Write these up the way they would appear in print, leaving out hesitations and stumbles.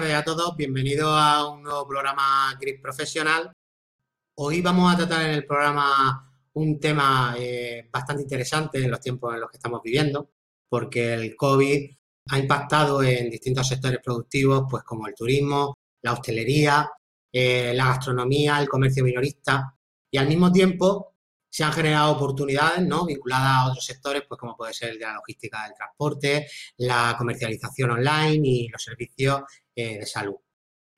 tardes a todos, bienvenidos a un nuevo programa Grip Profesional. Hoy vamos a tratar en el programa un tema bastante interesante en los tiempos en los que estamos viviendo, porque el COVID ha impactado en distintos sectores productivos, pues como el turismo, la hostelería, la gastronomía, el comercio minorista, y al mismo tiempo se han generado oportunidades, ¿no?, vinculadas a otros sectores, pues como puede ser el de la logística del transporte, la comercialización online y los servicios de salud.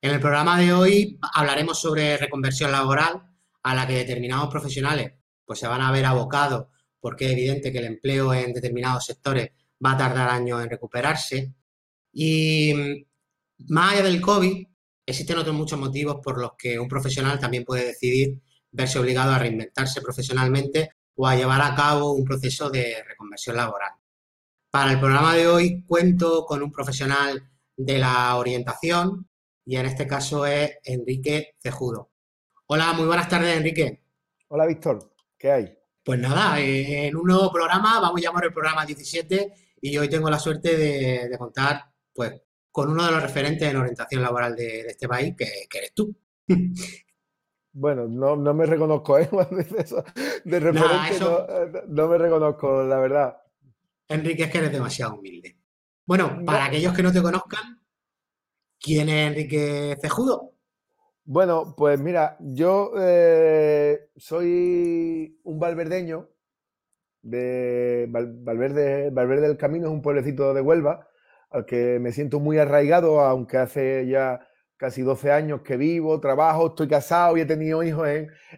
En el programa de hoy hablaremos sobre reconversión laboral a la que determinados profesionales pues se van a ver abocados, porque es evidente que el empleo en determinados sectores va a tardar años en recuperarse. Y más allá del COVID, existen otros muchos motivos por los que un profesional también puede decidir verse obligado a reinventarse profesionalmente o a llevar a cabo un proceso de reconversión laboral. Para el programa de hoy cuento con un profesional de la orientación y en este caso es Enrique Cejudo. Hola, muy buenas tardes, Enrique. Hola, Víctor. ¿Qué hay? Pues nada, en un nuevo programa, vamos a llamar el programa 17 y hoy tengo la suerte de contar pues con uno de los referentes en orientación laboral de este país, que eres tú. Bueno, no me reconozco, ¿eh? De referente no me reconozco, la verdad. Enrique, es que eres demasiado humilde. Bueno, para aquellos que no te conozcan, ¿quién es Enrique Cejudo? Bueno, pues mira, yo soy un valverdeño. Valverde del Camino es un pueblecito de Huelva al que me siento muy arraigado, aunque hace ya casi 12 años que vivo, trabajo, estoy casado y he tenido hijos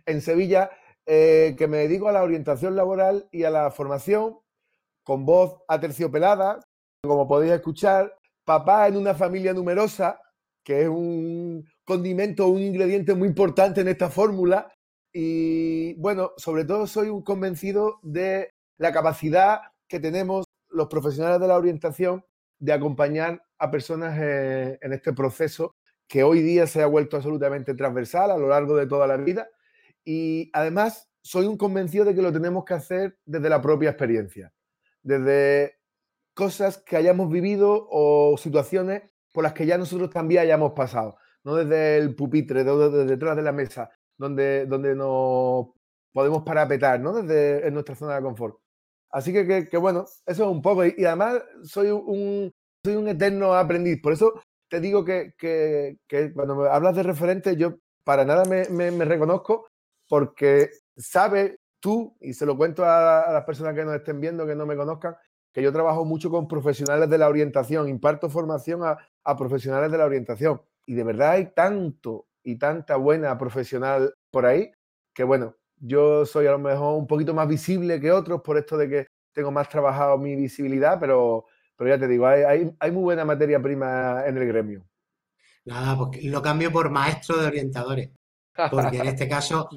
en Sevilla, que me dedico a la orientación laboral y a la formación, con voz aterciopelada, como podéis escuchar, papá en una familia numerosa, que es un condimento, un ingrediente muy importante en esta fórmula, y bueno, sobre todo soy un convencido de la capacidad que tenemos los profesionales de la orientación de acompañar a personas en este proceso, que hoy día se ha vuelto absolutamente transversal a lo largo de toda la vida, y además soy un convencido de que lo tenemos que hacer desde la propia experiencia, desde cosas que hayamos vivido o situaciones por las que ya nosotros también hayamos pasado, no desde el pupitre, desde detrás de la mesa, donde nos podemos parapetar, ¿no?, desde nuestra zona de confort. Así que bueno, eso es un poco, y además soy un eterno aprendiz, por eso te digo que cuando me hablas de referente, yo para nada me reconozco, porque sabes tú, y se lo cuento a las personas que nos estén viendo, que no me conozcan, que yo trabajo mucho con profesionales de la orientación, imparto formación a profesionales de la orientación. Y de verdad hay tanto y tanta buena profesional por ahí, que bueno, yo soy a lo mejor un poquito más visible que otros por esto de que tengo más trabajado mi visibilidad, pero ya te digo, hay muy buena materia prima en el gremio. Nada, pues lo cambio por maestro de orientadores, porque en este caso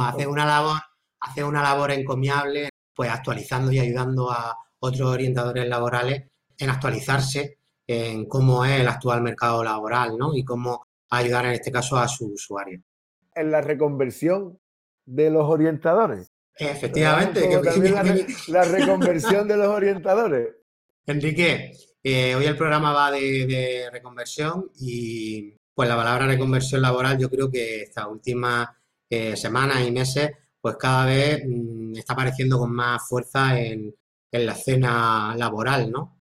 hace una labor encomiable, pues actualizando y ayudando a otros orientadores laborales en actualizarse en cómo es el actual mercado laboral, ¿no?, y cómo ayudar en este caso a su usuario. En la reconversión de los orientadores. Efectivamente. La reconversión de los orientadores. Enrique, hoy el programa va de reconversión y pues la palabra reconversión laboral, yo creo que estas últimas semanas y meses pues cada vez está apareciendo con más fuerza en la escena laboral, ¿no?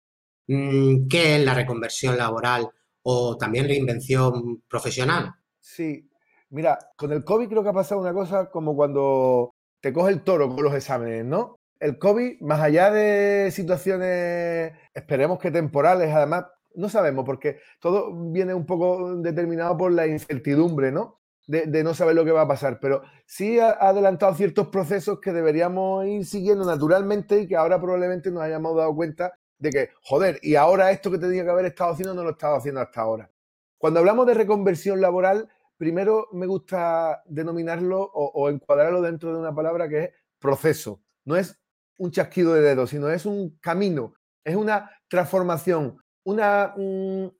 ¿Qué es la reconversión laboral o también reinvención profesional? Sí, mira, con el COVID creo que ha pasado una cosa como cuando te coge el toro con los exámenes, ¿no? El COVID, más allá de situaciones, esperemos que temporales, además, no sabemos, porque todo viene un poco determinado por la incertidumbre, ¿no?, de no saber lo que va a pasar, pero sí ha adelantado ciertos procesos que deberíamos ir siguiendo naturalmente y que ahora probablemente nos hayamos dado cuenta de que, joder, y ahora esto que tenía que haber estado haciendo no lo he estado haciendo hasta ahora. Cuando hablamos de reconversión laboral, primero me gusta denominarlo o encuadrarlo dentro de una palabra que es proceso. No es un chasquido de dedos, sino es un camino, es una transformación, una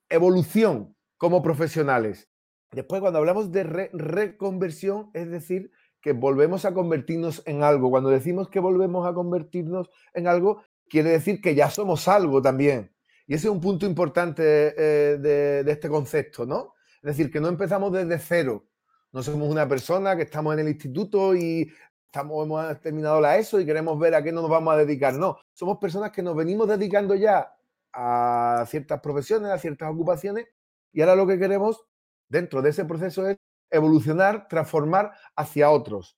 evolución como profesionales. Después, cuando hablamos de reconversión, es decir, que volvemos a convertirnos en algo. Cuando decimos que volvemos a convertirnos en algo, quiere decir que ya somos algo también. Y ese es un punto importante de este concepto, ¿no? Es decir, que no empezamos desde cero. No somos una persona que estamos en el instituto y hemos terminado la ESO y queremos ver a qué nos vamos a dedicar. No, somos personas que nos venimos dedicando ya a ciertas profesiones, a ciertas ocupaciones, y ahora lo que queremos dentro de ese proceso es evolucionar, transformar hacia otros.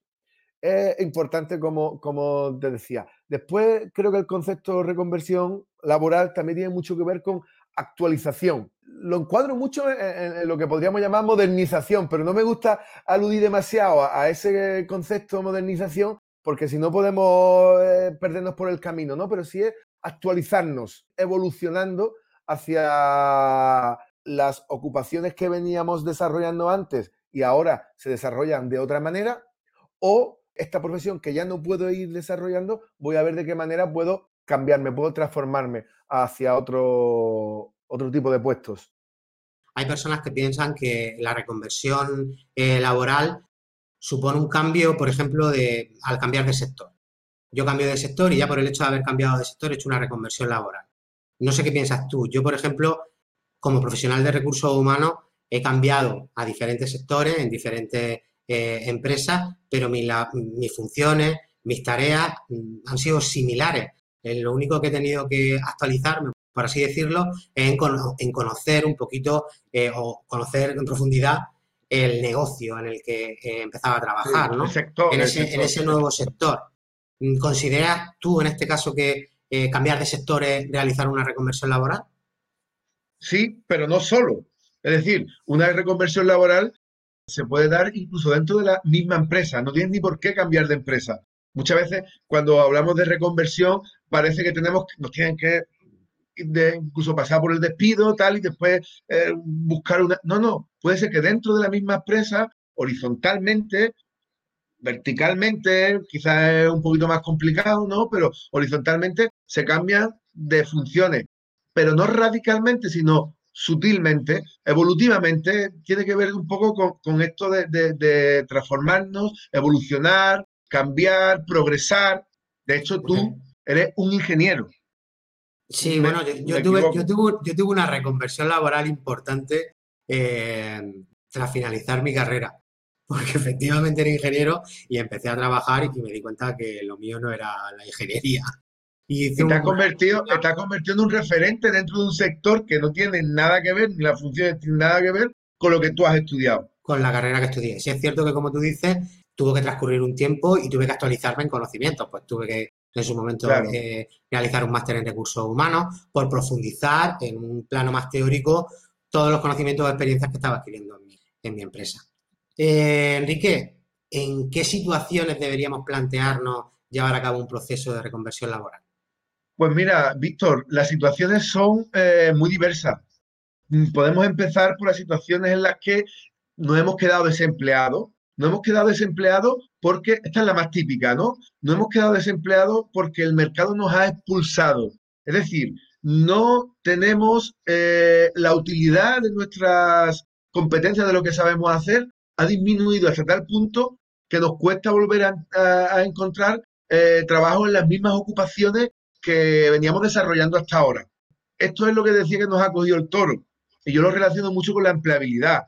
Es importante, como te decía. Después, creo que el concepto de reconversión laboral también tiene mucho que ver con actualización. Lo encuadro mucho en lo que podríamos llamar modernización, pero no me gusta aludir demasiado a ese concepto de modernización, porque si no podemos perdernos por el camino, ¿no? Pero sí es actualizarnos, evolucionando hacia las ocupaciones que veníamos desarrollando antes y ahora se desarrollan de otra manera, o esta profesión que ya no puedo ir desarrollando, voy a ver de qué manera puedo cambiarme, puedo transformarme hacia otro tipo de puestos. Hay personas que piensan que la reconversión laboral supone un cambio, por ejemplo, al cambiar de sector. Yo cambio de sector y ya por el hecho de haber cambiado de sector he hecho una reconversión laboral. No sé qué piensas tú. Yo, por ejemplo, como profesional de recursos humanos, he cambiado a diferentes sectores, en diferentes empresas, pero mis funciones, mis tareas han sido similares. Lo único que he tenido que actualizarme, por así decirlo, es en conocer un poquito o conocer en profundidad el negocio en el que empezaba a trabajar, ¿no? En ese nuevo sector. ¿Consideras tú, en este caso, que cambiar de sector es realizar una reconversión laboral? Sí, pero no solo. Es decir, una reconversión laboral se puede dar incluso dentro de la misma empresa. No tienes ni por qué cambiar de empresa. Muchas veces, cuando hablamos de reconversión, parece que nos tienen que incluso pasar por el despido, tal, y después buscar una... No. Puede ser que dentro de la misma empresa, horizontalmente, verticalmente, quizás es un poquito más complicado, ¿no? Pero horizontalmente se cambian de funciones. Pero no radicalmente, sino sutilmente, evolutivamente, tiene que ver un poco con esto de transformarnos, evolucionar, cambiar, progresar. De hecho, tú eres un ingeniero. Sí, yo tuve una reconversión laboral importante tras finalizar mi carrera, porque efectivamente era ingeniero y empecé a trabajar y me di cuenta que lo mío no era la ingeniería. Y te has convertido en un referente dentro de un sector que no tiene nada que ver, ni las funciones tienen nada que ver con lo que tú has estudiado. Con la carrera que estudié. Sí, es cierto que, como tú dices, tuvo que transcurrir un tiempo y tuve que actualizarme en conocimientos. Pues tuve que, en su momento, claro, realizar un máster en recursos humanos por profundizar en un plano más teórico todos los conocimientos o experiencias que estaba adquiriendo en mi empresa. Enrique, ¿en qué situaciones deberíamos plantearnos llevar a cabo un proceso de reconversión laboral? Pues mira, Víctor, las situaciones son muy diversas. Podemos empezar por las situaciones en las que nos hemos quedado desempleados. Nos hemos quedado desempleados porque, esta es la más típica, ¿no? Nos hemos quedado desempleados porque el mercado nos ha expulsado. Es decir, no tenemos la utilidad de nuestras competencias, de lo que sabemos hacer, ha disminuido hasta tal punto que nos cuesta volver a encontrar trabajo en las mismas ocupaciones que veníamos desarrollando hasta ahora. Esto es lo que decía que nos ha cogido el toro, y yo lo relaciono mucho con la empleabilidad.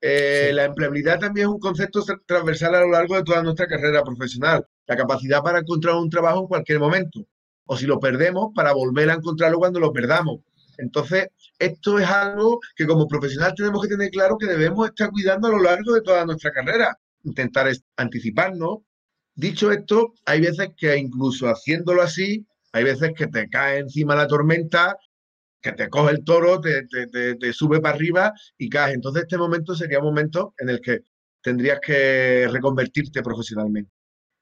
Sí. La empleabilidad también es un concepto transversal a lo largo de toda nuestra carrera profesional, la capacidad para encontrar un trabajo en cualquier momento, o si lo perdemos, para volver a encontrarlo cuando lo perdamos. Entonces, esto es algo que como profesional tenemos que tener claro que debemos estar cuidando a lo largo de toda nuestra carrera, intentar anticiparnos. Dicho esto, hay veces que incluso haciéndolo así, hay veces que te cae encima la tormenta, que te coge el toro, te sube para arriba y caes. Entonces, este momento sería un momento en el que tendrías que reconvertirte profesionalmente,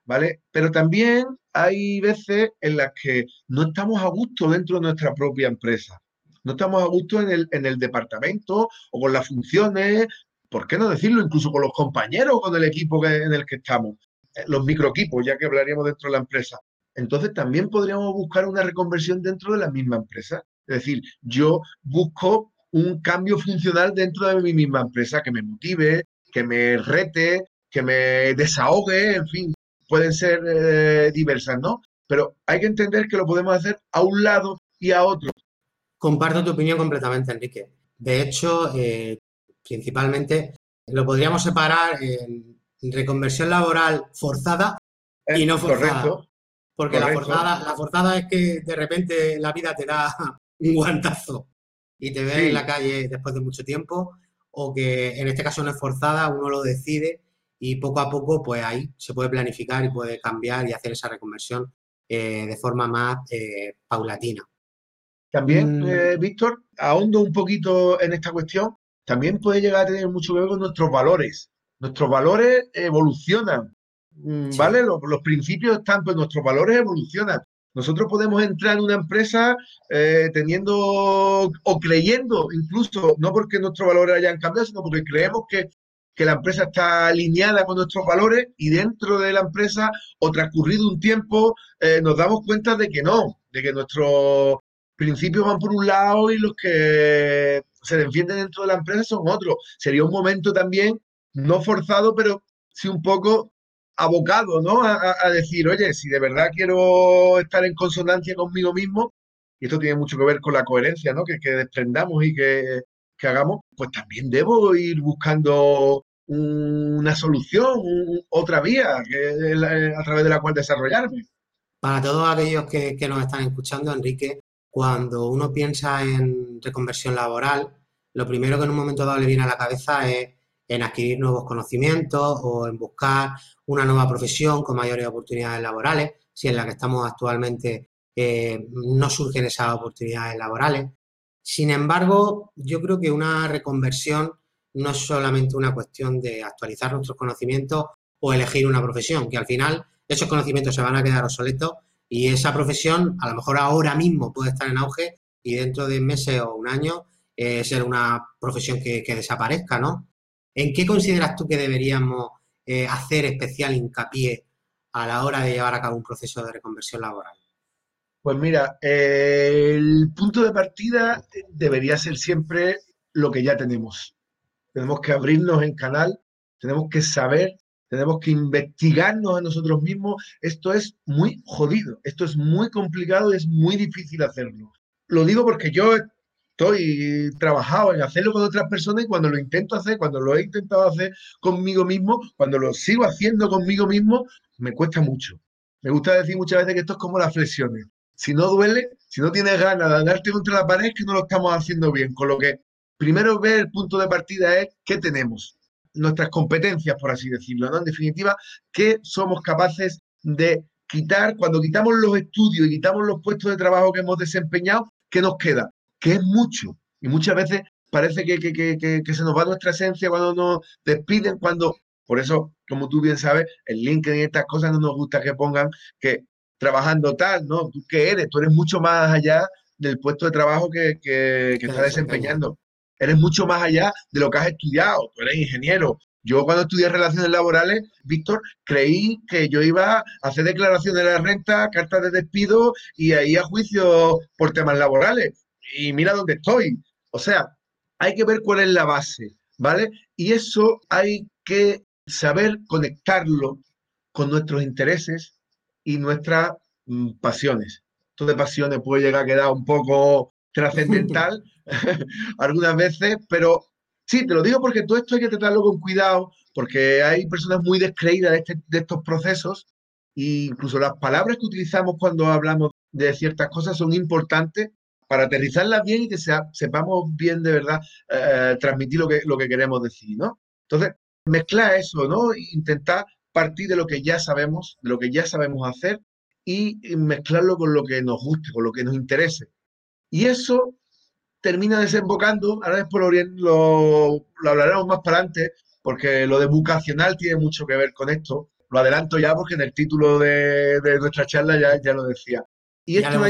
¿vale? Pero también hay veces en las que no estamos a gusto dentro de nuestra propia empresa. No estamos a gusto en el departamento o con las funciones, ¿por qué no decirlo? Incluso con los compañeros o con el equipo en el que estamos. Los microequipos, ya que hablaríamos dentro de la empresa. Entonces, también podríamos buscar una reconversión dentro de la misma empresa. Es decir, yo busco un cambio funcional dentro de mi misma empresa que me motive, que me rete, que me desahogue, en fin, pueden ser diversas, ¿no? Pero hay que entender que lo podemos hacer a un lado y a otro. Comparto tu opinión completamente, Enrique. De hecho, principalmente lo podríamos separar en reconversión laboral forzada y no forzada. Correcto. Porque la forzada es que de repente la vida te da un guantazo y te ves en la calle después de mucho tiempo, o que en este caso no es forzada, uno lo decide y poco a poco pues ahí se puede planificar y puede cambiar y hacer esa reconversión de forma más paulatina. También, Víctor, ahondo un poquito en esta cuestión, también puede llegar a tener mucho que ver con nuestros valores. Nuestros valores evolucionan, ¿vale? Sí. Los principios están, pues nuestros valores evolucionan. Nosotros podemos entrar en una empresa teniendo o creyendo, incluso, no porque nuestros valores hayan cambiado, sino porque creemos que la empresa está alineada con nuestros valores, y dentro de la empresa o transcurrido un tiempo nos damos cuenta de que no, de que nuestros principios van por un lado y los que se defienden dentro de la empresa son otros. Sería un momento también, no forzado, pero sí un poco abocado, ¿no? A decir, oye, si de verdad quiero estar en consonancia conmigo mismo, y esto tiene mucho que ver con la coherencia, ¿no? Que desprendamos y que hagamos, pues también debo ir buscando una solución, otra vía a través de la cual desarrollarme. Para todos aquellos que nos están escuchando, Enrique, cuando uno piensa en reconversión laboral, lo primero que en un momento dado le viene a la cabeza es en adquirir nuevos conocimientos o en buscar una nueva profesión con mayores oportunidades laborales, si en la que estamos actualmente no surgen esas oportunidades laborales. Sin embargo, yo creo que una reconversión no es solamente una cuestión de actualizar nuestros conocimientos o elegir una profesión, que al final esos conocimientos se van a quedar obsoletos y esa profesión a lo mejor ahora mismo puede estar en auge y dentro de meses o un año ser una profesión que desaparezca, ¿no? ¿En qué consideras tú que deberíamos hacer especial hincapié a la hora de llevar a cabo un proceso de reconversión laboral? Pues mira, el punto de partida debería ser siempre lo que ya tenemos. Tenemos que abrirnos en canal, tenemos que saber, tenemos que investigarnos a nosotros mismos. Esto es muy jodido, esto es muy complicado, es muy difícil hacerlo. Lo digo porque yo estoy trabajado en hacerlo con otras personas y cuando lo intento hacer, cuando lo he intentado hacer conmigo mismo, cuando lo sigo haciendo conmigo mismo, me cuesta mucho. Me gusta decir muchas veces que esto es como las flexiones. Si no duele, si no tienes ganas de darte contra la pared, es que no lo estamos haciendo bien. Con lo que primero ver el punto de partida es qué tenemos, nuestras competencias, por así decirlo, ¿no? En definitiva, qué somos capaces de quitar. Cuando quitamos los estudios y quitamos los puestos de trabajo que hemos desempeñado, ¿qué nos queda? Que es mucho, y muchas veces parece que se nos va nuestra esencia cuando nos despiden, cuando... Por eso, como tú bien sabes, en LinkedIn estas cosas no nos gusta que pongan que trabajando tal, ¿no? ¿Tú qué eres? Tú eres mucho más allá del puesto de trabajo que estás desempeñando. Eres mucho más allá de lo que has estudiado. Tú eres ingeniero. Yo cuando estudié relaciones laborales, Víctor, creí que yo iba a hacer declaraciones de la renta, cartas de despido y ahí a juicio por temas laborales. Y mira dónde estoy. O sea, hay que ver cuál es la base, ¿vale? Y eso hay que saber conectarlo con nuestros intereses y nuestras pasiones. Esto de pasiones puede llegar a quedar un poco trascendental algunas veces, pero sí, te lo digo porque todo esto hay que tratarlo con cuidado, porque hay personas muy descreídas de estos procesos e incluso las palabras que utilizamos cuando hablamos de ciertas cosas son importantes para aterrizarlas bien y que sepamos bien de verdad transmitir lo que queremos decir, ¿no? Entonces, mezclar eso, ¿no? Intentar partir de lo que ya sabemos, de lo que ya sabemos hacer y mezclarlo con lo que nos guste, con lo que nos interese. Y eso termina desembocando, ahora después lo hablaremos más para adelante, porque lo de vocacional tiene mucho que ver con esto. Lo adelanto ya porque en el título de nuestra charla ya lo decía. Y esto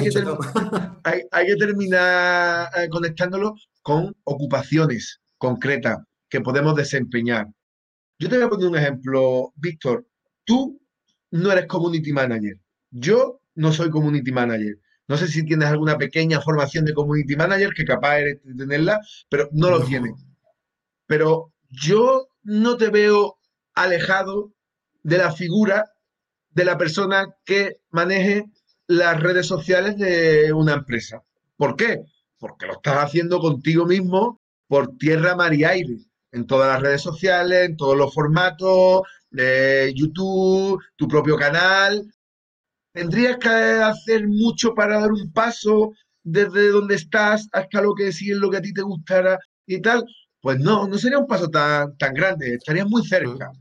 hay que terminar conectándolo con ocupaciones concretas que podemos desempeñar. Yo te voy a poner un ejemplo, Víctor. Tú no eres community manager. Yo no soy community manager. No sé si tienes alguna pequeña formación de community manager, que capaz eres de tenerla, pero no lo tienes. Pero yo no te veo alejado de la figura de la persona que maneje las redes sociales de una empresa. ¿Por qué? porque lo estás haciendo contigo mismo por tierra, mar y aire, en todas las redes sociales, en todos los formatos, YouTube, tu propio canal. Tendrías que hacer mucho para dar un paso desde donde estás hasta lo que sí es lo que a ti te gustara y tal. Pues no, no sería un paso tan grande, estarías muy cerca.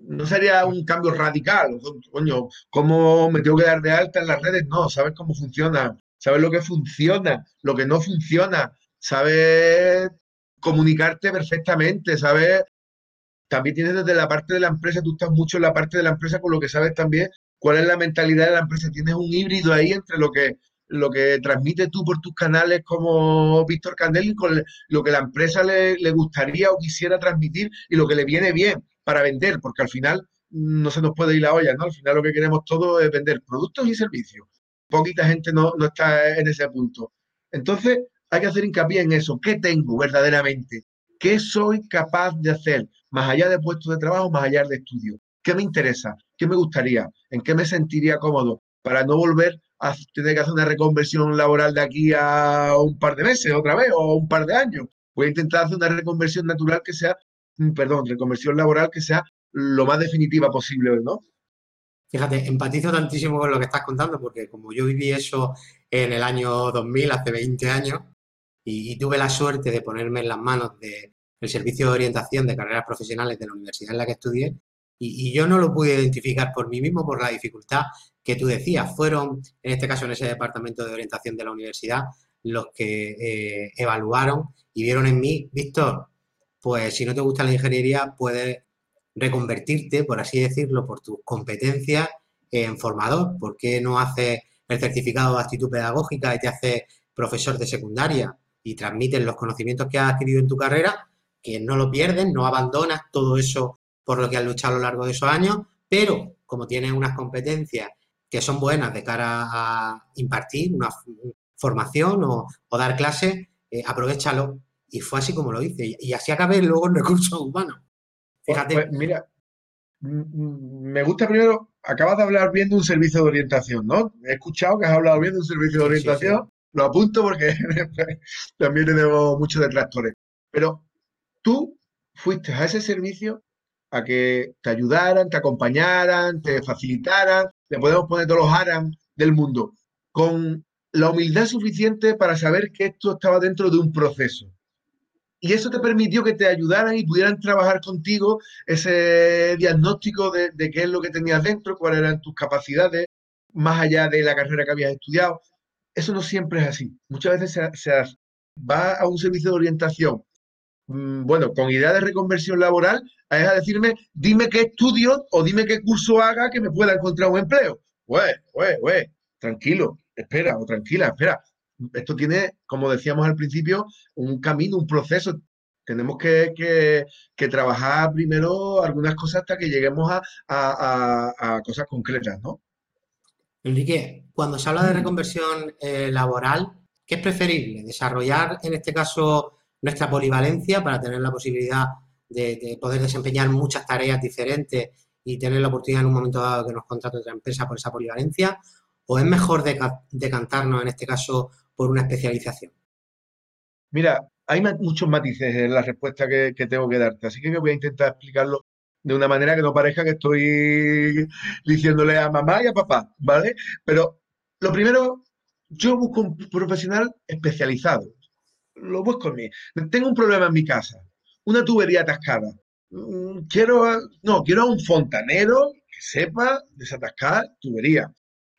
No sería un cambio radical. Coño, ¿cómo me tengo que dar de alta en las redes? No, sabes cómo funciona, sabes lo que funciona, lo que no funciona, sabes comunicarte perfectamente, sabes... También tienes desde la parte de la empresa, tú estás mucho en la parte de la empresa, con lo que sabes también cuál es la mentalidad de la empresa. Tienes un híbrido ahí entre lo que transmites tú por tus canales como Víctor Candel y con lo que la empresa le gustaría o quisiera transmitir y lo que le viene bien para vender, porque al final no se nos puede ir la olla, ¿no? Al final lo que queremos todo es vender productos y servicios. Poquita gente no está en ese punto. Entonces hay que hacer hincapié en eso. ¿Qué tengo verdaderamente? ¿Qué soy capaz de hacer? Más allá de puestos de trabajo, más allá de estudio. ¿Qué me interesa? ¿Qué me gustaría? ¿En qué me sentiría cómodo? Para no volver a tener que hacer una reconversión laboral de aquí a un par de meses otra vez o un par de años. Voy a intentar hacer una reconversión natural que sea, reconversión laboral que sea lo más definitiva posible, ¿no? Fíjate, empatizo tantísimo con lo que estás contando porque como yo viví eso en el año 2000, hace 20 años, y tuve la suerte de ponerme en las manos del Servicio de Orientación de Carreras Profesionales de la universidad en la que estudié, y yo no lo pude identificar por mí mismo por la dificultad que tú decías. Fueron, en este caso, en ese departamento de orientación de la universidad, los que evaluaron y vieron en mí, Víctor, pues si no te gusta la ingeniería, puedes reconvertirte, por así decirlo, por tus competencias en formador. ¿Por qué no haces el certificado de actitud pedagógica y te haces profesor de secundaria y transmites los conocimientos que has adquirido en tu carrera, que no lo pierdes, no abandonas todo eso por lo que has luchado a lo largo de esos años, pero como tienes unas competencias que son buenas de cara a impartir una formación o dar clases, aprovéchalo. Y fue así como lo hice. Y así acabé luego en recursos humanos. Fíjate. Pues mira, me gusta primero, acabas de hablar bien de un servicio de orientación, ¿no? He escuchado que has hablado bien de un servicio de orientación. Sí. Lo apunto porque también tenemos muchos detractores. Pero tú fuiste a ese servicio a que te ayudaran, te acompañaran, te facilitaran, le podemos poner todos los aran del mundo, con la humildad suficiente para saber que esto estaba dentro de un proceso. Y eso te permitió que te ayudaran y pudieran trabajar contigo ese diagnóstico de qué es lo que tenías dentro, cuáles eran tus capacidades, más allá de la carrera que habías estudiado. Eso no siempre es así. Muchas veces se va a un servicio de orientación, con idea de reconversión laboral, es a decirme, dime qué estudio o dime qué curso haga que me pueda encontrar un empleo. Tranquilo, espera, o tranquila, espera. Esto tiene, como decíamos al principio, un camino, un proceso. Tenemos que trabajar primero algunas cosas hasta que lleguemos a cosas concretas, ¿no? Enrique, cuando se habla de reconversión laboral, ¿qué es preferible? ¿Desarrollar, en este caso, nuestra polivalencia para tener la posibilidad de poder desempeñar muchas tareas diferentes y tener la oportunidad en un momento dado que nos contrate otra empresa por esa polivalencia? ¿O es mejor decantarnos, en este caso, por una especialización? Mira, hay muchos matices en la respuesta que tengo que darte, así que yo voy a intentar explicarlo de una manera que no parezca que estoy diciéndole a mamá y a papá, ¿vale? Pero lo primero, yo busco un profesional especializado. Lo busco en mí. Tengo un problema en mi casa, una tubería atascada. Quiero a un fontanero que sepa desatascar tubería.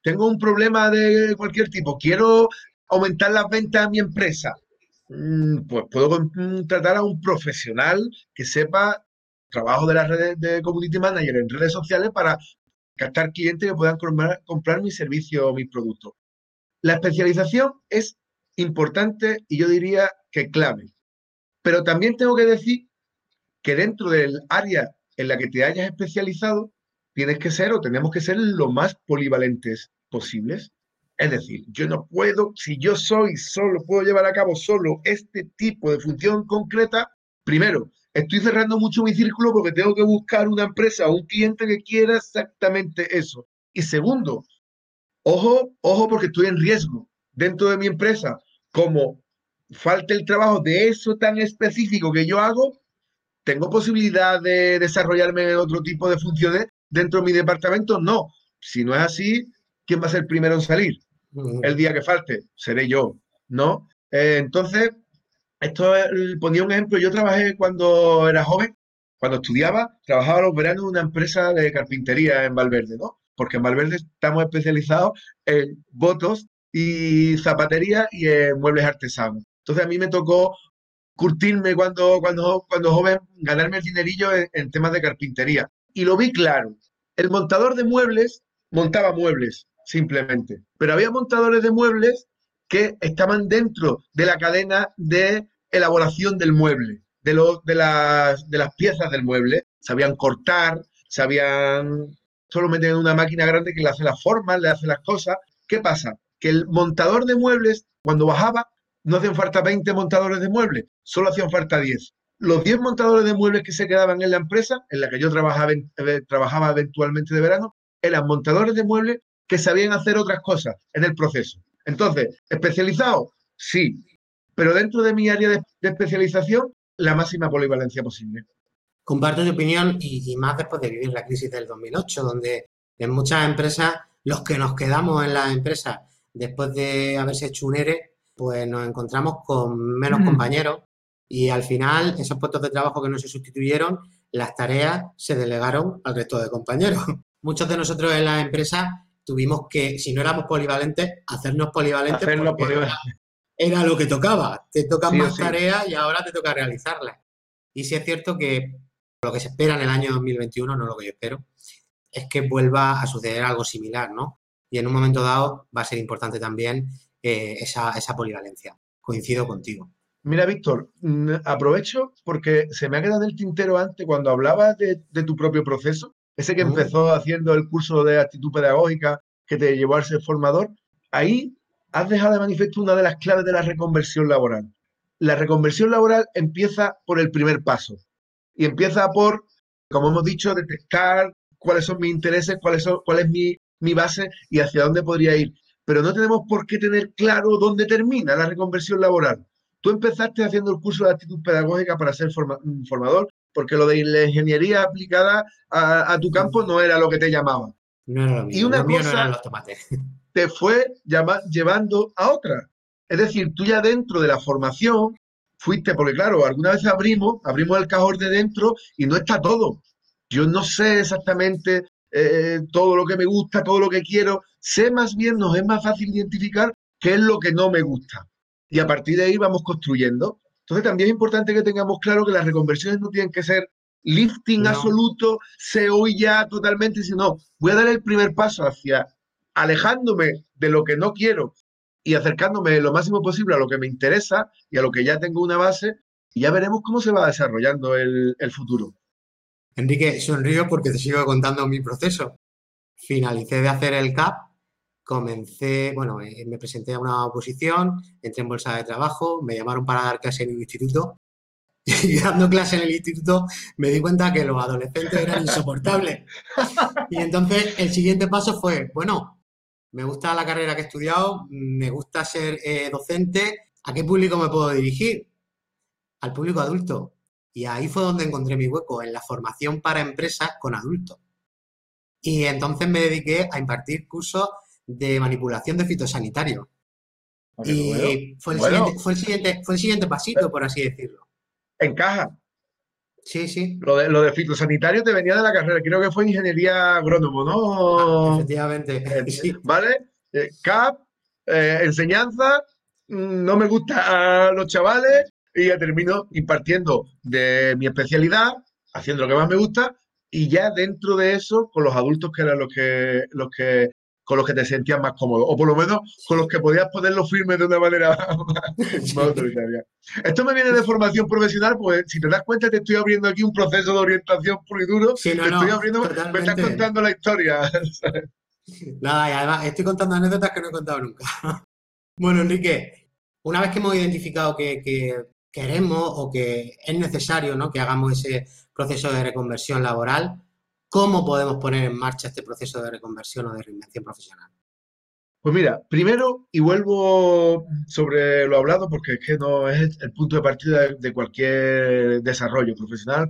Tengo un problema de cualquier tipo, quiero aumentar las ventas a mi empresa. Pues puedo contratar a un profesional que sepa trabajo de las redes de Community Manager en redes sociales para captar clientes que puedan comprar mis servicios o mis productos. La especialización es importante y yo diría que clave. Pero también tengo que decir que dentro del área en la que te hayas especializado, tienes que ser o tenemos que ser lo más polivalentes posibles. Es decir, yo no puedo, si yo puedo llevar a cabo solo este tipo de función concreta, primero, estoy cerrando mucho mi círculo porque tengo que buscar una empresa o un cliente que quiera exactamente eso. Y segundo, ojo porque estoy en riesgo dentro de mi empresa como falta el trabajo de eso tan específico que yo hago, ¿tengo posibilidad de desarrollarme en otro tipo de funciones dentro de mi departamento? No. Si no es así, ¿quién va a ser el primero en salir? El día que falte, seré yo, ¿no? Entonces, esto ponía un ejemplo. Yo trabajé cuando era joven, cuando estudiaba, trabajaba los veranos en una empresa de carpintería en Valverde, ¿no? Porque en Valverde estamos especializados en botos y zapatería y en muebles artesanos. Entonces, a mí me tocó curtirme cuando joven, ganarme el dinerillo en temas de carpintería. Y lo vi claro. El montador de muebles montaba muebles, simplemente. Pero había montadores de muebles que estaban dentro de la cadena de elaboración del mueble, de las piezas del mueble. Sabían cortar, solo meten en una máquina grande que le hace las formas, le hace las cosas. ¿Qué pasa? Que el montador de muebles, cuando bajaba, no hacían falta 20 montadores de muebles, solo hacían falta 10. Los 10 montadores de muebles que se quedaban en la empresa, en la que yo trabajaba eventualmente de verano, eran montadores de muebles que sabían hacer otras cosas en el proceso. Entonces, especializado, sí, pero dentro de mi área de especialización, la máxima polivalencia posible. Comparto tu opinión y más después de vivir la crisis del 2008, donde en muchas empresas, los que nos quedamos en las empresas después de haberse hecho un ERE, pues nos encontramos con menos compañeros y al final esos puestos de trabajo que no se sustituyeron, las tareas se delegaron al resto de compañeros. Muchos de nosotros en las empresas tuvimos que, si no éramos polivalentes, hacernos polivalentes. Era lo que tocaba. Te tocan tareas y ahora te toca realizarlas. Y sí es cierto que lo que se espera en el año 2021, no lo que yo espero, es que vuelva a suceder algo similar, ¿no? Y en un momento dado va a ser importante también esa polivalencia. Coincido contigo. Mira, Víctor, aprovecho porque se me ha quedado el tintero antes cuando hablabas de tu propio proceso. Ese que empezó haciendo el curso de actitud pedagógica que te llevó a ser formador, ahí has dejado de manifiesto una de las claves de la reconversión laboral. La reconversión laboral empieza por el primer paso y empieza por, como hemos dicho, detectar cuáles son mis intereses, cuál es mi base y hacia dónde podría ir. Pero no tenemos por qué tener claro dónde termina la reconversión laboral. Tú empezaste haciendo el curso de actitud pedagógica para ser formador, porque lo de la ingeniería aplicada a tu campo no era lo que te llamaba. No, y una cosa no te fue llevando a otra. Es decir, tú ya dentro de la formación fuiste, porque claro, alguna vez abrimos el cajón de dentro y no está todo. Yo no sé exactamente todo lo que me gusta, todo lo que quiero. Sé más bien, nos es más fácil identificar qué es lo que no me gusta. Y a partir de ahí vamos construyendo. Entonces también es importante que tengamos claro que las reconversiones no tienen que ser lifting absoluto, SEO ya totalmente, sino voy a dar el primer paso hacia alejándome de lo que no quiero y acercándome lo máximo posible a lo que me interesa y a lo que ya tengo una base, y ya veremos cómo se va desarrollando el futuro. Enrique, sonrío porque te sigo contando mi proceso. Finalicé de hacer el CAP, me presenté a una oposición, entré en bolsa de trabajo, me llamaron para dar clase en el instituto y dando clase en el instituto me di cuenta que los adolescentes eran insoportables. Y entonces el siguiente paso fue, me gusta la carrera que he estudiado, me gusta ser docente, ¿a qué público me puedo dirigir? Al público adulto. Y ahí fue donde encontré mi hueco, en la formación para empresas con adultos. Y entonces me dediqué a impartir cursos de manipulación de fitosanitario. Y fue el siguiente pasito, por así decirlo. ¿Encaja? Sí. Lo de fitosanitario te venía de la carrera. Creo que fue ingeniería agrónomo, ¿no? Ah, efectivamente. Sí. ¿Vale? CAP, enseñanza, no me gusta a los chavales y ya termino impartiendo de mi especialidad, haciendo lo que más me gusta y ya dentro de eso con los adultos que eran los que con los que te sentías más cómodo, o por lo menos con los que podías ponerlo firme de una manera más autoritaria. Esto me viene de formación profesional, pues si te das cuenta te estoy abriendo aquí un proceso de orientación puro y duro, me estás contando la historia. Nada, y además estoy contando anécdotas que no he contado nunca. Bueno, Enrique, una vez que hemos identificado que queremos o que es necesario, ¿no?, que hagamos ese proceso de reconversión laboral, ¿cómo podemos poner en marcha este proceso de reconversión o de reinvención profesional? Pues mira, primero, y vuelvo sobre lo hablado porque es que no es el punto de partida de cualquier desarrollo profesional,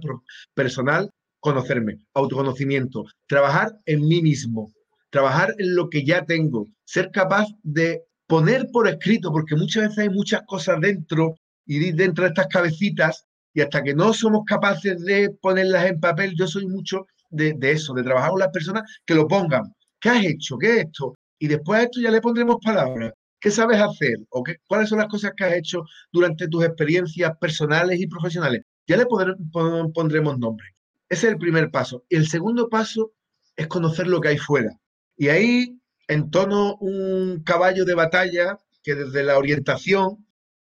personal, conocerme, autoconocimiento, trabajar en mí mismo, trabajar en lo que ya tengo, ser capaz de poner por escrito, porque muchas veces hay muchas cosas dentro y dentro de estas cabecitas y hasta que no somos capaces de ponerlas en papel, yo soy mucho de eso, de trabajar con las personas que lo pongan. ¿Qué has hecho? ¿Qué es esto? Y después a esto ya le pondremos palabras. ¿Qué sabes hacer? ¿O qué, cuáles son las cosas que has hecho durante tus experiencias personales y profesionales? Ya le pondremos nombre. Ese es el primer paso. Y el segundo paso es conocer lo que hay fuera. Y ahí entono un caballo de batalla que desde la orientación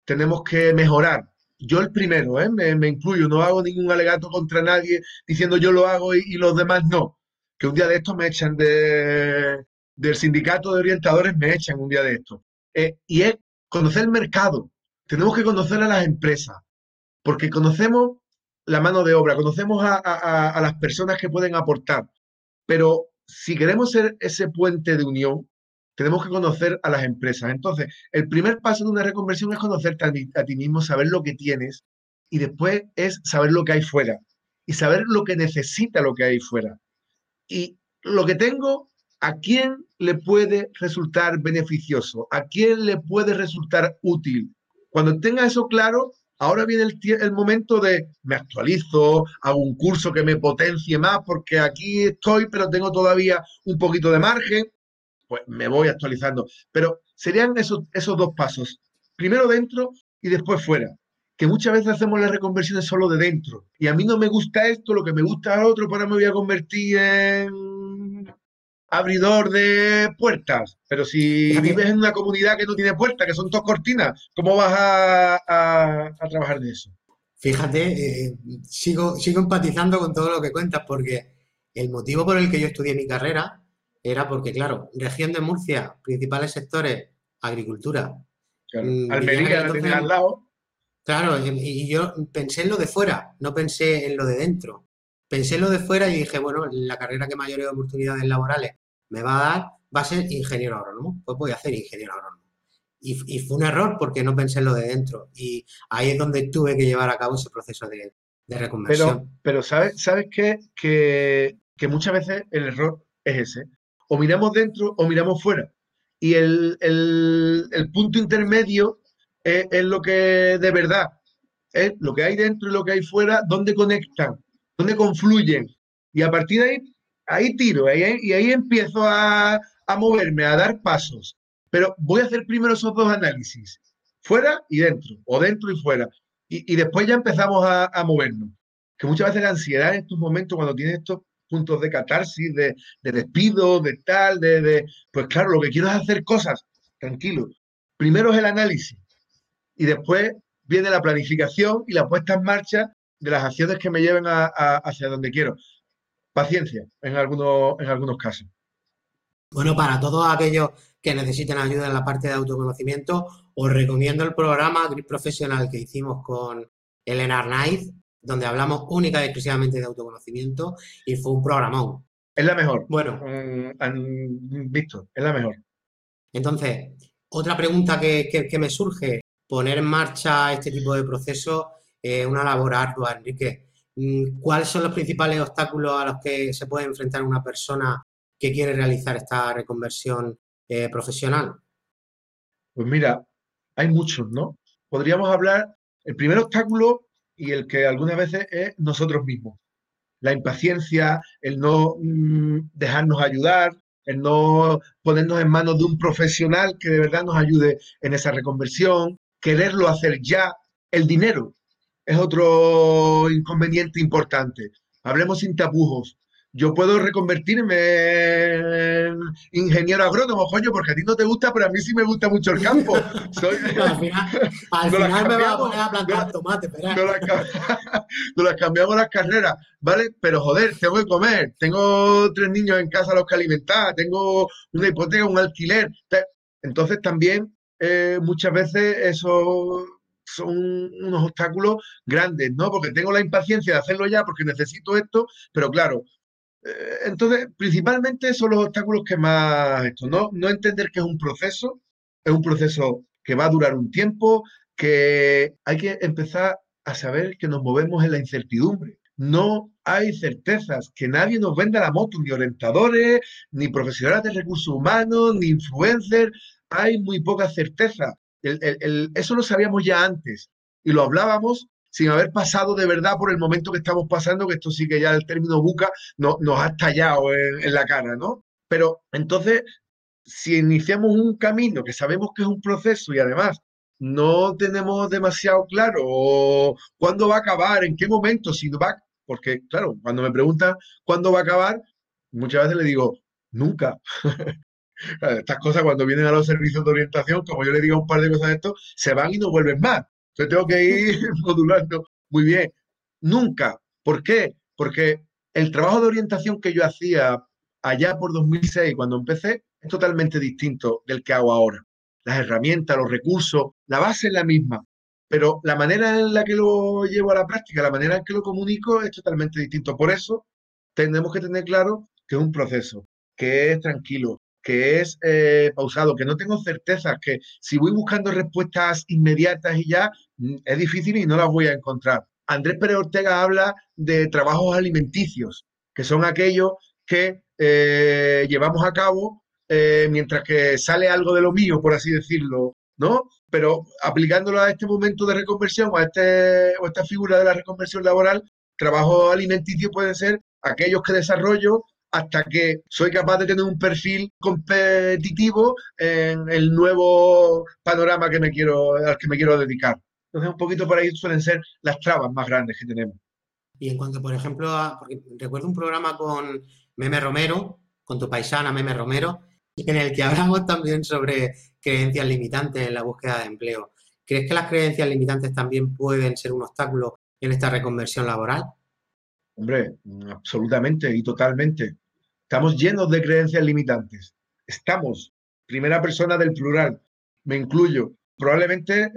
tenemos que mejorar. Yo el primero, me incluyo, no hago ningún alegato contra nadie diciendo yo lo hago y los demás no. Que un día de estos me echan del sindicato de orientadores, me echan un día de esto. Y es conocer el mercado. Tenemos que conocer a las empresas, porque conocemos la mano de obra, conocemos a las personas que pueden aportar. Pero si queremos ser ese puente de unión, tenemos que conocer a las empresas. Entonces, el primer paso de una reconversión es conocerte a ti mismo, saber lo que tienes, y después es saber lo que hay fuera, y saber lo que necesita lo que hay fuera. Y lo que tengo, ¿a quién le puede resultar beneficioso? ¿A quién le puede resultar útil? Cuando tenga eso claro, ahora viene el momento de me actualizo, hago un curso que me potencie más porque aquí estoy, pero tengo todavía un poquito de margen, pues me voy actualizando. Pero serían esos dos pasos, primero dentro y después fuera, que muchas veces hacemos las reconversiones solo de dentro. Y a mí no me gusta esto, lo que me gusta es otro, pero ahora me voy a convertir en abridor de puertas, pero si vives en una comunidad que no tiene puertas, que son todas cortinas, ¿cómo vas a trabajar de eso? Fíjate, sigo empatizando con todo lo que cuentas, porque el motivo por el que yo estudié mi carrera era porque, claro, región de Murcia, principales sectores, agricultura. Claro. Almería la tenía al lado. Claro, y yo pensé en lo de fuera, no pensé en lo de dentro. Pensé en lo de fuera y dije, bueno, la carrera que mayor de oportunidades laborales me va a dar va a ser ingeniero agrónomo. Pues voy a hacer ingeniero agrónomo. Y fue un error porque no pensé en lo de dentro. Y ahí es donde tuve que llevar a cabo ese proceso de reconversión. Pero ¿sabes qué? Que muchas veces el error es ese. O miramos dentro o miramos fuera. Y el punto intermedio es lo que de verdad es lo que hay dentro y lo que hay fuera, dónde conectan, dónde confluyen, y a partir de ahí tiro, y ahí empiezo a moverme, a dar pasos. Pero voy a hacer primero esos dos análisis, fuera y dentro, o dentro y fuera, y después ya empezamos a movernos. Que muchas veces la ansiedad en estos momentos, cuando tienes estos puntos de catarsis, de despido, de tal, pues claro, lo que quiero es hacer cosas, tranquilo. Primero es el análisis, y después viene la planificación y la puesta en marcha de las acciones que me lleven hacia donde quiero. Paciencia, en algunos casos. Bueno, para todos aquellos que necesiten ayuda en la parte de autoconocimiento, os recomiendo el programa Grip Profesional que hicimos con Elena Arnaiz, donde hablamos única y exclusivamente de autoconocimiento, y fue un programón. Es la mejor. Bueno. Víctor, es la mejor. Entonces, otra pregunta que me surge, poner en marcha este tipo de procesos, una labor ardua, Enrique. ¿Cuáles son los principales obstáculos a los que se puede enfrentar una persona que quiere realizar esta reconversión profesional? Pues mira, hay muchos, ¿no? Podríamos hablar, el primer obstáculo y el que algunas veces es nosotros mismos. La impaciencia, el no dejarnos ayudar, el no ponernos en manos de un profesional que de verdad nos ayude en esa reconversión, quererlo hacer ya, el dinero. Es otro inconveniente importante. Hablemos sin tapujos. Yo puedo reconvertirme en ingeniero agrónomo, coño, porque a ti no te gusta, pero a mí sí me gusta mucho el campo. Al final me va a poner a plantar tomate, ¿verdad? Nos las cambiamos las carreras, ¿vale? Pero joder, tengo que comer. Tengo 3 niños en casa a los que alimentar. Tengo una hipoteca, un alquiler. Entonces también muchas veces eso son unos obstáculos grandes, ¿no? Porque tengo la impaciencia de hacerlo ya porque necesito esto, pero claro, Entonces, principalmente son los obstáculos que más... No entender que es un proceso que va a durar un tiempo, que hay que empezar a saber que nos movemos en la incertidumbre. No hay certezas, que nadie nos venda la moto, ni orientadores, ni profesionales de recursos humanos, ni influencers. Hay muy poca certeza. Eso lo sabíamos ya antes y lo hablábamos sin haber pasado de verdad por el momento que estamos pasando, que esto sí que ya el término buca nos ha estallado en la cara, ¿no? Pero entonces, si iniciamos un camino que sabemos que es un proceso y además no tenemos demasiado claro cuándo va a acabar, en qué momento, si va, porque claro, cuando me preguntan cuándo va a acabar, muchas veces le digo, nunca. Estas cosas cuando vienen a los servicios de orientación, como yo le digo un par de cosas de esto, se van y no vuelven más. Entonces tengo que ir modulando muy bien. Nunca. ¿Por qué? Porque el trabajo de orientación que yo hacía allá por 2006, cuando empecé, es totalmente distinto del que hago ahora. Las herramientas, los recursos, la base es la misma, pero la manera en la que lo llevo a la práctica, la manera en que lo comunico es totalmente distinto. Por eso tenemos que tener claro que es un proceso, que es tranquilo, que es pausado, que no tengo certezas, que si voy buscando respuestas inmediatas y ya, es difícil y no las voy a encontrar. Andrés Pérez Ortega habla de trabajos alimenticios, que son aquellos que llevamos a cabo mientras que sale algo de lo mío, por así decirlo, ¿no? Pero aplicándolo a este momento de reconversión, o a esta figura de la reconversión laboral, trabajos alimenticios pueden ser aquellos que desarrollo hasta que soy capaz de tener un perfil competitivo en el nuevo panorama al que me quiero dedicar. Entonces, un poquito por ahí suelen ser las trabas más grandes que tenemos. Y en cuanto, por ejemplo, porque recuerdo un programa con Meme Romero, con tu paisana Meme Romero, en el que hablamos también sobre creencias limitantes en la búsqueda de empleo. ¿Crees que las creencias limitantes también pueden ser un obstáculo en esta reconversión laboral? Hombre, absolutamente y totalmente. Estamos llenos de creencias limitantes. Estamos, primera persona del plural, me incluyo. Probablemente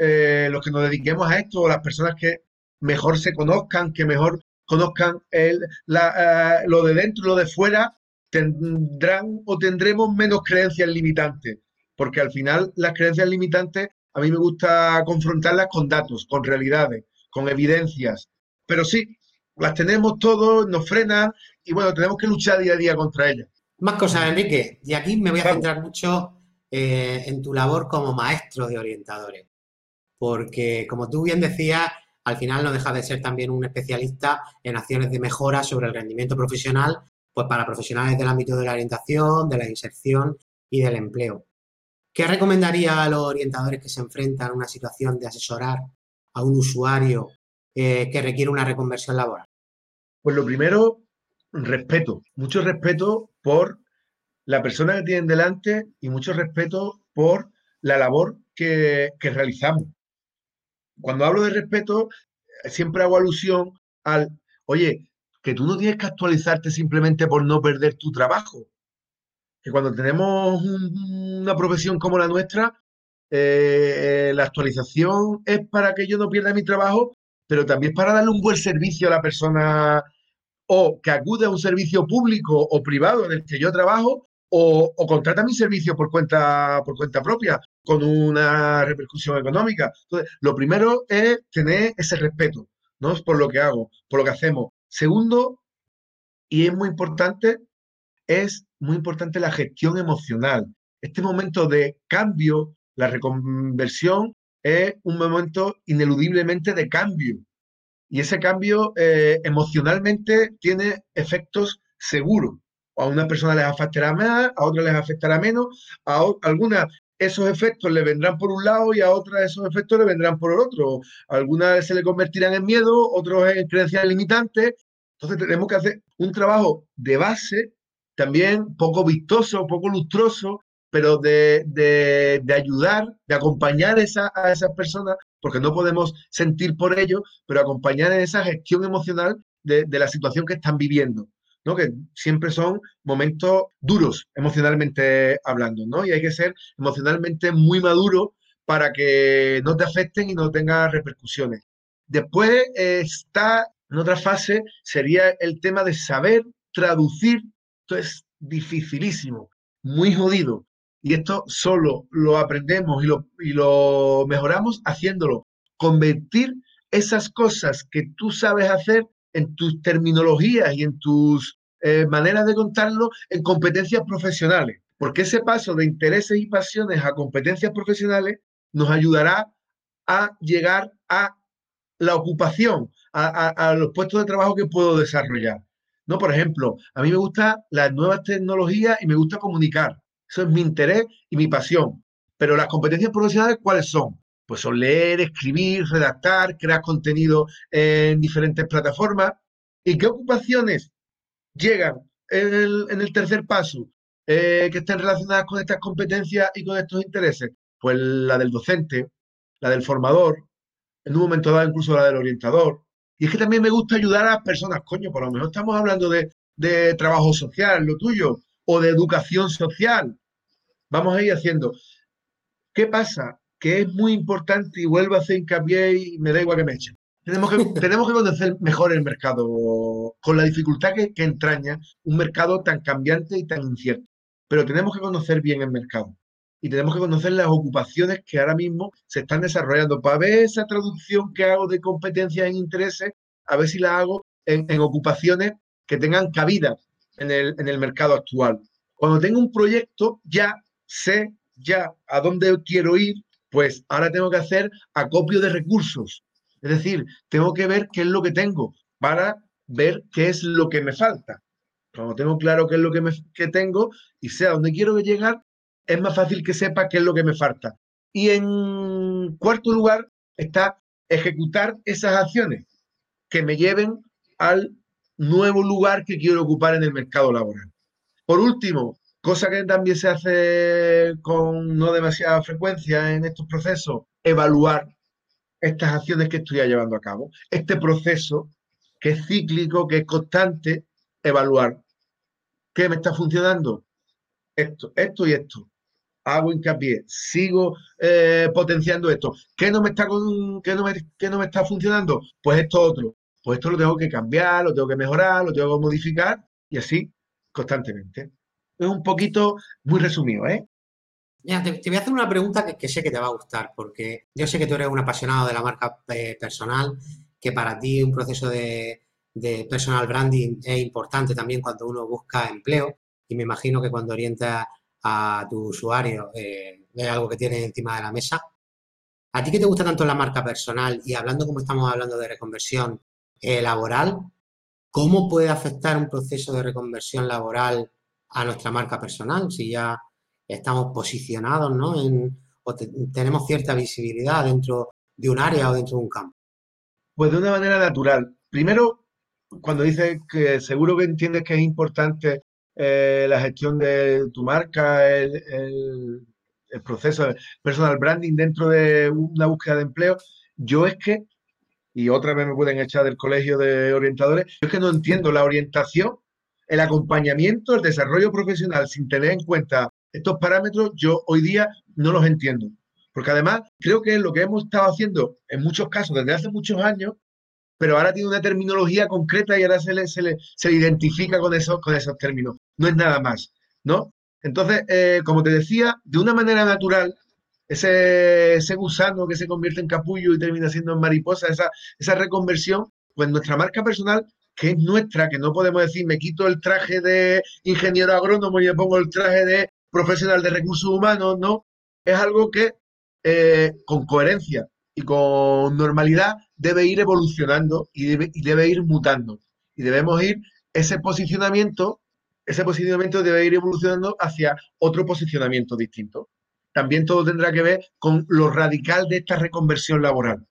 los que nos dediquemos a esto, o las personas que mejor se conozcan, que mejor conozcan lo de dentro y lo de fuera, tendrán o tendremos menos creencias limitantes. Porque al final las creencias limitantes a mí me gusta confrontarlas con datos, con realidades, con evidencias. Pero sí, las tenemos todos, nos frenan y bueno, tenemos que luchar día a día contra ellas. Más cosas, Enrique. Y aquí me voy a centrar mucho en tu labor como maestro de orientadores. Porque, como tú bien decías, al final no dejas de ser también un especialista en acciones de mejora sobre el rendimiento profesional, pues para profesionales del ámbito de la orientación, de la inserción y del empleo. ¿Qué recomendaría a los orientadores que se enfrentan a una situación de asesorar a un usuario que requiere una reconversión laboral? Pues lo primero, respeto. Mucho respeto por la persona que tienen delante y mucho respeto por la labor que realizamos. Cuando hablo de respeto, siempre hago alusión al, oye, que tú no tienes que actualizarte simplemente por no perder tu trabajo. Que cuando tenemos una profesión como la nuestra, la actualización es para que yo no pierda mi trabajo, pero también para darle un buen servicio a la persona o que acude a un servicio público o privado en el que yo trabajo o contrata mi servicio por cuenta propia con una repercusión económica. Entonces, lo primero es tener ese respeto, ¿no? Por lo que hago, por lo que hacemos. Segundo, y es muy importante la gestión emocional. Este momento de cambio, la reconversión, es un momento ineludiblemente de cambio y ese cambio emocionalmente tiene efectos seguros. A una persona les afectará más, a otra les afectará menos, a algunas esos efectos le vendrán por un lado y a otras esos efectos le vendrán por el otro. A algunas se le convertirán en miedo, otros en creencias limitantes. Entonces tenemos que hacer un trabajo de base, también poco vistoso, poco lustroso, pero de ayudar, de acompañar a esas personas, porque no podemos sentir por ellos, pero acompañar en esa gestión emocional de la situación que están viviendo, ¿no? Que siempre son momentos duros emocionalmente hablando, ¿no? Y hay que ser emocionalmente muy maduro para que no te afecten y no tengas repercusiones. Después está, en otra fase, sería el tema de saber traducir, esto es dificilísimo, muy jodido. Y esto solo lo aprendemos y lo mejoramos haciéndolo. Convertir esas cosas que tú sabes hacer en tus terminologías y en tus maneras de contarlo en competencias profesionales. Porque ese paso de intereses y pasiones a competencias profesionales nos ayudará a llegar a la ocupación, a los puestos de trabajo que puedo desarrollar. ¿No? Por ejemplo, a mí me gustan las nuevas tecnologías y me gusta comunicar. Eso es mi interés y mi pasión. Pero las competencias profesionales, ¿cuáles son? Pues son leer, escribir, redactar, crear contenido en diferentes plataformas. ¿Y qué ocupaciones llegan en el tercer paso que estén relacionadas con estas competencias y con estos intereses? Pues la del docente, la del formador, en un momento dado incluso la del orientador. Y es que también me gusta ayudar a las personas. Coño, por lo menos estamos hablando de trabajo social, lo tuyo, o de educación social. Vamos a ir haciendo. ¿Qué pasa? Que es muy importante y vuelvo a hacer hincapié y me da igual que me echen. Tenemos que conocer mejor el mercado, con la dificultad que entraña un mercado tan cambiante y tan incierto. Pero tenemos que conocer bien el mercado y tenemos que conocer las ocupaciones que ahora mismo se están desarrollando para ver esa traducción que hago de competencias en intereses, a ver si la hago en ocupaciones que tengan cabida en el mercado actual. Cuando tengo un proyecto, ya sé a dónde quiero ir, pues ahora tengo que hacer acopio de recursos. Es decir, tengo que ver qué es lo que tengo para ver qué es lo que me falta. Cuando tengo claro qué es lo que tengo y sé a dónde quiero llegar, es más fácil que sepa qué es lo que me falta. Y en cuarto lugar está ejecutar esas acciones que me lleven al nuevo lugar que quiero ocupar en el mercado laboral. Por último, cosa que también se hace con no demasiada frecuencia en estos procesos, evaluar estas acciones que estoy llevando a cabo. Este proceso que es cíclico, que es constante, evaluar. ¿Qué me está funcionando? Esto y esto. Hago hincapié, sigo potenciando esto. ¿Qué no me está funcionando? Pues esto otro. Pues esto lo tengo que cambiar, lo tengo que mejorar, lo tengo que modificar y así constantemente. Es un poquito muy resumido, ¿eh? Mira, te voy a hacer una pregunta que sé que te va a gustar, porque yo sé que tú eres un apasionado de la marca personal, que para ti un proceso de personal branding es importante también cuando uno busca empleo, y me imagino que cuando orientas a tu usuario es algo que tienes encima de la mesa. ¿A ti qué te gusta tanto la marca personal? Y hablando como estamos hablando de reconversión laboral, ¿cómo puede afectar un proceso de reconversión laboral a nuestra marca personal? Si ya estamos posicionados, ¿no? Tenemos cierta visibilidad dentro de un área o dentro de un campo. Pues de una manera natural. Primero, cuando dices que seguro que entiendes que es importante la gestión de tu marca, el proceso de personal branding dentro de una búsqueda de empleo, yo es que, y otra vez me pueden echar del colegio de orientadores, yo es que no entiendo la orientación, el acompañamiento, el desarrollo profesional sin tener en cuenta estos parámetros, yo hoy día no los entiendo. Porque además creo que es lo que hemos estado haciendo en muchos casos desde hace muchos años, pero ahora tiene una terminología concreta y ahora se le identifica con esos términos. No es nada más, ¿no? Entonces, como te decía, de una manera natural, ese gusano que se convierte en capullo y termina siendo en mariposa, esa reconversión, pues nuestra marca personal, que es nuestra, que no podemos decir me quito el traje de ingeniero agrónomo y me pongo el traje de profesional de recursos humanos, ¿no? Es algo que con coherencia y con normalidad debe ir evolucionando y debe ir mutando. Y debemos ir, ese posicionamiento debe ir evolucionando hacia otro posicionamiento distinto. También todo tendrá que ver con lo radical de esta reconversión laboral.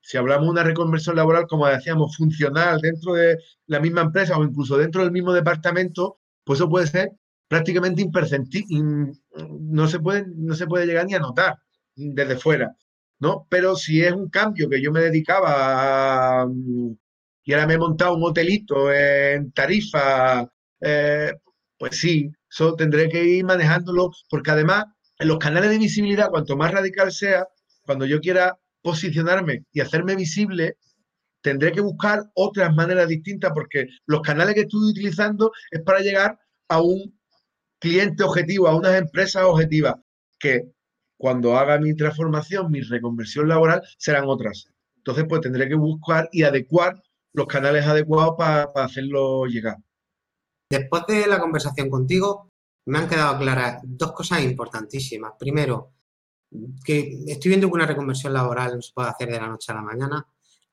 Si hablamos de una reconversión laboral, como decíamos, funcional dentro de la misma empresa o incluso dentro del mismo departamento, pues eso puede ser prácticamente imperceptible, no se puede llegar ni a notar desde fuera, ¿no? Pero si es un cambio que yo me dedicaba y ahora me he montado un hotelito en Tarifa, pues sí, eso tendré que ir manejándolo, porque además en los canales de visibilidad, cuanto más radical sea, cuando yo quiera posicionarme y hacerme visible, Tendré que buscar otras maneras distintas porque los canales que estoy utilizando es para llegar a un cliente objetivo, a unas empresas objetivas, que cuando haga mi transformación, mi reconversión laboral, serán otras. Entonces, pues tendré que buscar y adecuar los canales adecuados para hacerlo llegar. Después de la conversación contigo, me han quedado claras dos cosas importantísimas. Primero, que estoy viendo que una reconversión laboral no se puede hacer de la noche a la mañana.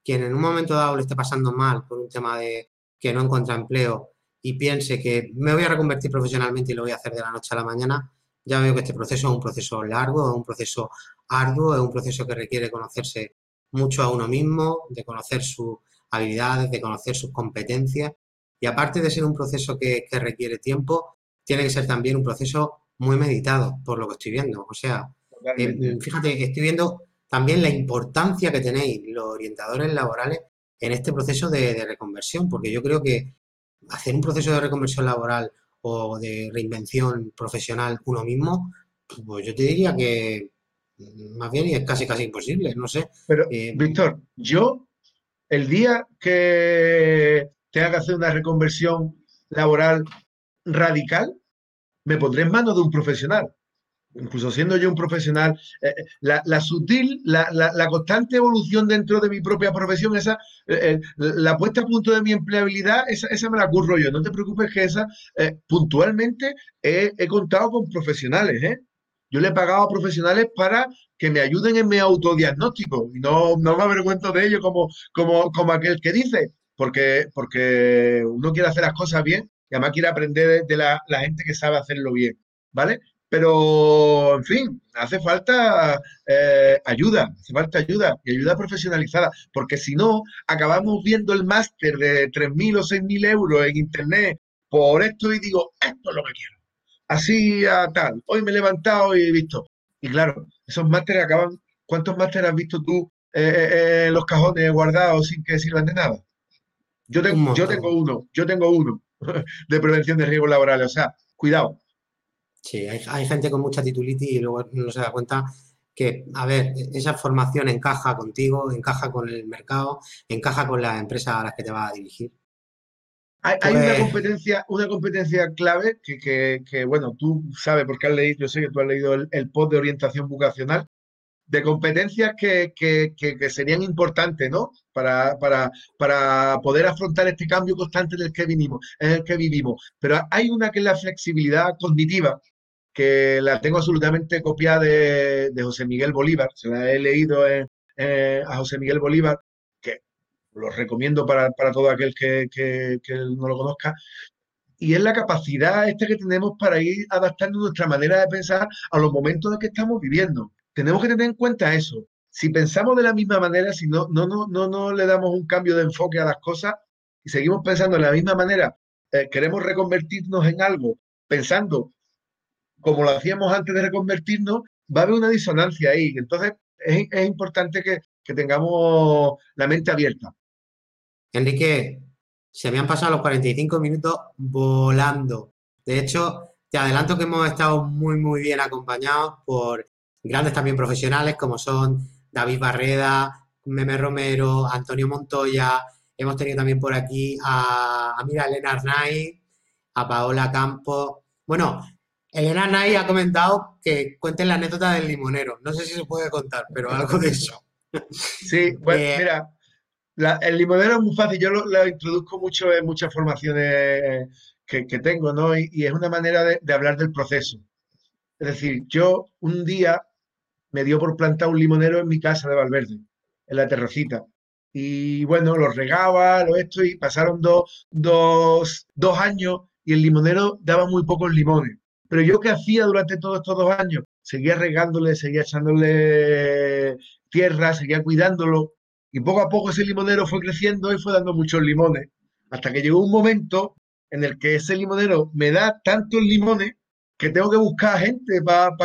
Quien en un momento dado le esté pasando mal por un tema de que no encuentra empleo y piense que me voy a reconvertir profesionalmente y lo voy a hacer de la noche a la mañana, ya veo que este proceso es un proceso largo, es un proceso arduo, es un proceso que requiere conocerse mucho a uno mismo, de conocer sus habilidades, de conocer sus competencias. Y aparte de ser un proceso que requiere tiempo, tiene que ser también un proceso muy meditado, por lo que estoy viendo. O sea, fíjate, estoy viendo también la importancia que tenéis los orientadores laborales en este proceso de reconversión, porque yo creo que hacer un proceso de reconversión laboral o de reinvención profesional uno mismo, pues yo te diría que más bien es casi imposible, no sé. Pero, Víctor, yo el día que tenga que hacer una reconversión laboral radical, me pondré en manos de un profesional. Incluso siendo yo un profesional, la constante evolución dentro de mi propia profesión, esa la puesta a punto de mi empleabilidad, esa me la curro yo. No te preocupes que esa, puntualmente, he contado con profesionales. Yo le he pagado a profesionales para que me ayuden en mi autodiagnóstico. Y no me avergüenzo de ello como aquel que dice, porque uno quiere hacer las cosas bien y además quiere aprender de la gente que sabe hacerlo bien, ¿vale? Pero, en fin, hace falta ayuda, y ayuda profesionalizada, porque si no, acabamos viendo el máster de 3.000 o 6.000 euros en internet por esto y digo, esto es lo que quiero, así a tal, hoy me he levantado y he visto. Y claro, esos másteres acaban, ¿cuántos másteres has visto tú en los cajones guardados sin que sirvan de nada? Yo tengo uno de prevención de riesgos laborales, o sea, cuidado. Sí, hay gente con mucha titulitis y luego no se da cuenta que, a ver, esa formación encaja contigo, encaja con el mercado, encaja con las empresas a las que te vas a dirigir. Hay una competencia clave que bueno, tú sabes porque has leído, yo sé que tú has leído el post de orientación vocacional, de competencias que serían importantes, ¿no? Para poder afrontar este cambio constante en el que vivimos. Pero hay una que es la flexibilidad cognitiva, que la tengo absolutamente copiada de José Miguel Bolívar. Se la he leído a José Miguel Bolívar, que lo recomiendo para todo aquel que no lo conozca. Y es la capacidad que tenemos para ir adaptando nuestra manera de pensar a los momentos en que estamos viviendo. Tenemos que tener en cuenta eso. Si pensamos de la misma manera, si no le damos un cambio de enfoque a las cosas y seguimos pensando de la misma manera, queremos reconvertirnos en algo, pensando como lo hacíamos antes de reconvertirnos, va a haber una disonancia ahí. Entonces, es importante que tengamos la mente abierta. Enrique, se me han pasado los 45 minutos volando. De hecho, te adelanto que hemos estado muy bien acompañados por grandes también profesionales como son David Barreda, Meme Romero, Antonio Montoya. Hemos tenido también por aquí a Elena Arnaiz, a Paola Campos. Bueno, Elena Arnaiz ha comentado que cuenten la anécdota del limonero. No sé si se puede contar, pero algo de eso. Sí, bueno, mira, el limonero es muy fácil. Yo lo introduzco mucho en muchas formaciones que tengo, ¿no? Y es una manera de hablar del proceso. Es decir, yo un día me dio por plantar un limonero en mi casa de Valverde, en la terracita. Y bueno, lo regaba, y pasaron dos años y el limonero daba muy pocos limones. Pero yo, ¿qué hacía durante todos estos 2 años? Seguía regándole, seguía echándole tierra, seguía cuidándolo. Y poco a poco ese limonero fue creciendo y fue dando muchos limones. Hasta que llegó un momento en el que ese limonero me da tantos limones que tengo que buscar gente para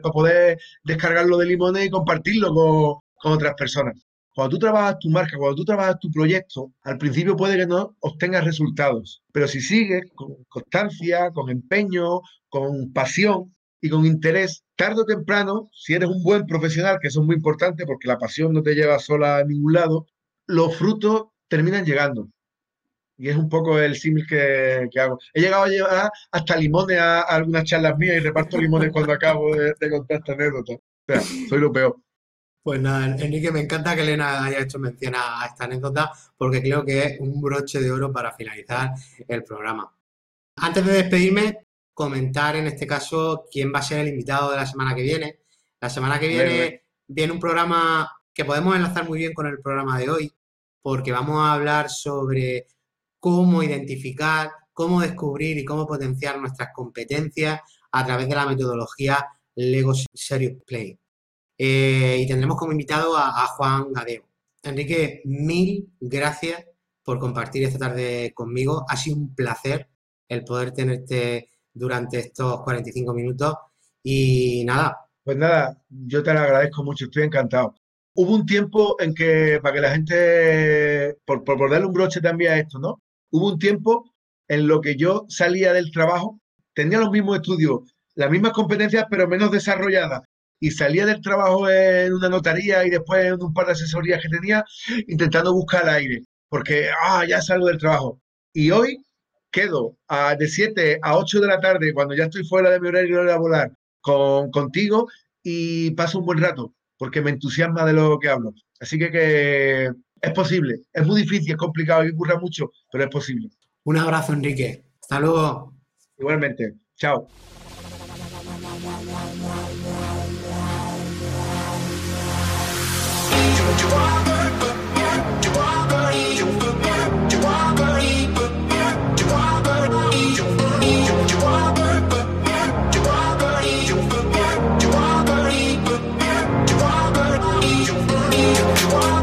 poder descargarlo de limones y compartirlo con otras personas. Cuando tú trabajas tu marca, cuando tú trabajas tu proyecto, al principio puede que no obtengas resultados, pero si sigues con constancia, con empeño, con pasión y con interés, tarde o temprano, si eres un buen profesional, que eso es muy importante porque la pasión no te lleva sola a ningún lado, los frutos terminan llegando. Y es un poco el símil que hago. He llegado a llevar hasta limones a algunas charlas mías y reparto limones cuando acabo de contar esta anécdota. O sea, soy lo peor. Pues nada, Enrique, me encanta que Elena haya hecho mención a esta anécdota porque creo que es un broche de oro para finalizar el programa. Antes de despedirme, comentar en este caso quién va a ser el invitado de la semana que viene. La semana que viene viene un programa que podemos enlazar muy bien con el programa de hoy porque vamos a hablar sobre cómo identificar, cómo descubrir y cómo potenciar nuestras competencias a través de la metodología LEGO Serious Play. Y tendremos como invitado a Juan Gadeo. Enrique, mil gracias por compartir esta tarde conmigo. Ha sido un placer el poder tenerte durante estos 45 minutos. Y nada. Pues nada, yo te lo agradezco mucho, estoy encantado. Hubo un tiempo en que, para que la gente, por darle un broche también a esto, ¿no? Hubo un tiempo en lo que yo salía del trabajo, tenía los mismos estudios, las mismas competencias, pero menos desarrolladas. Y salía del trabajo en una notaría y después en un par de asesorías que tenía, intentando buscar aire, porque ya salgo del trabajo. Y hoy quedo de 7 a 8 de la tarde, cuando ya estoy fuera de mi horario laboral, contigo y paso un buen rato, porque me entusiasma de lo que hablo. Así que es posible. Es muy difícil, es complicado, hay que currar mucho, pero es posible. Un abrazo, Enrique. Hasta luego. Igualmente. Chao. Wow.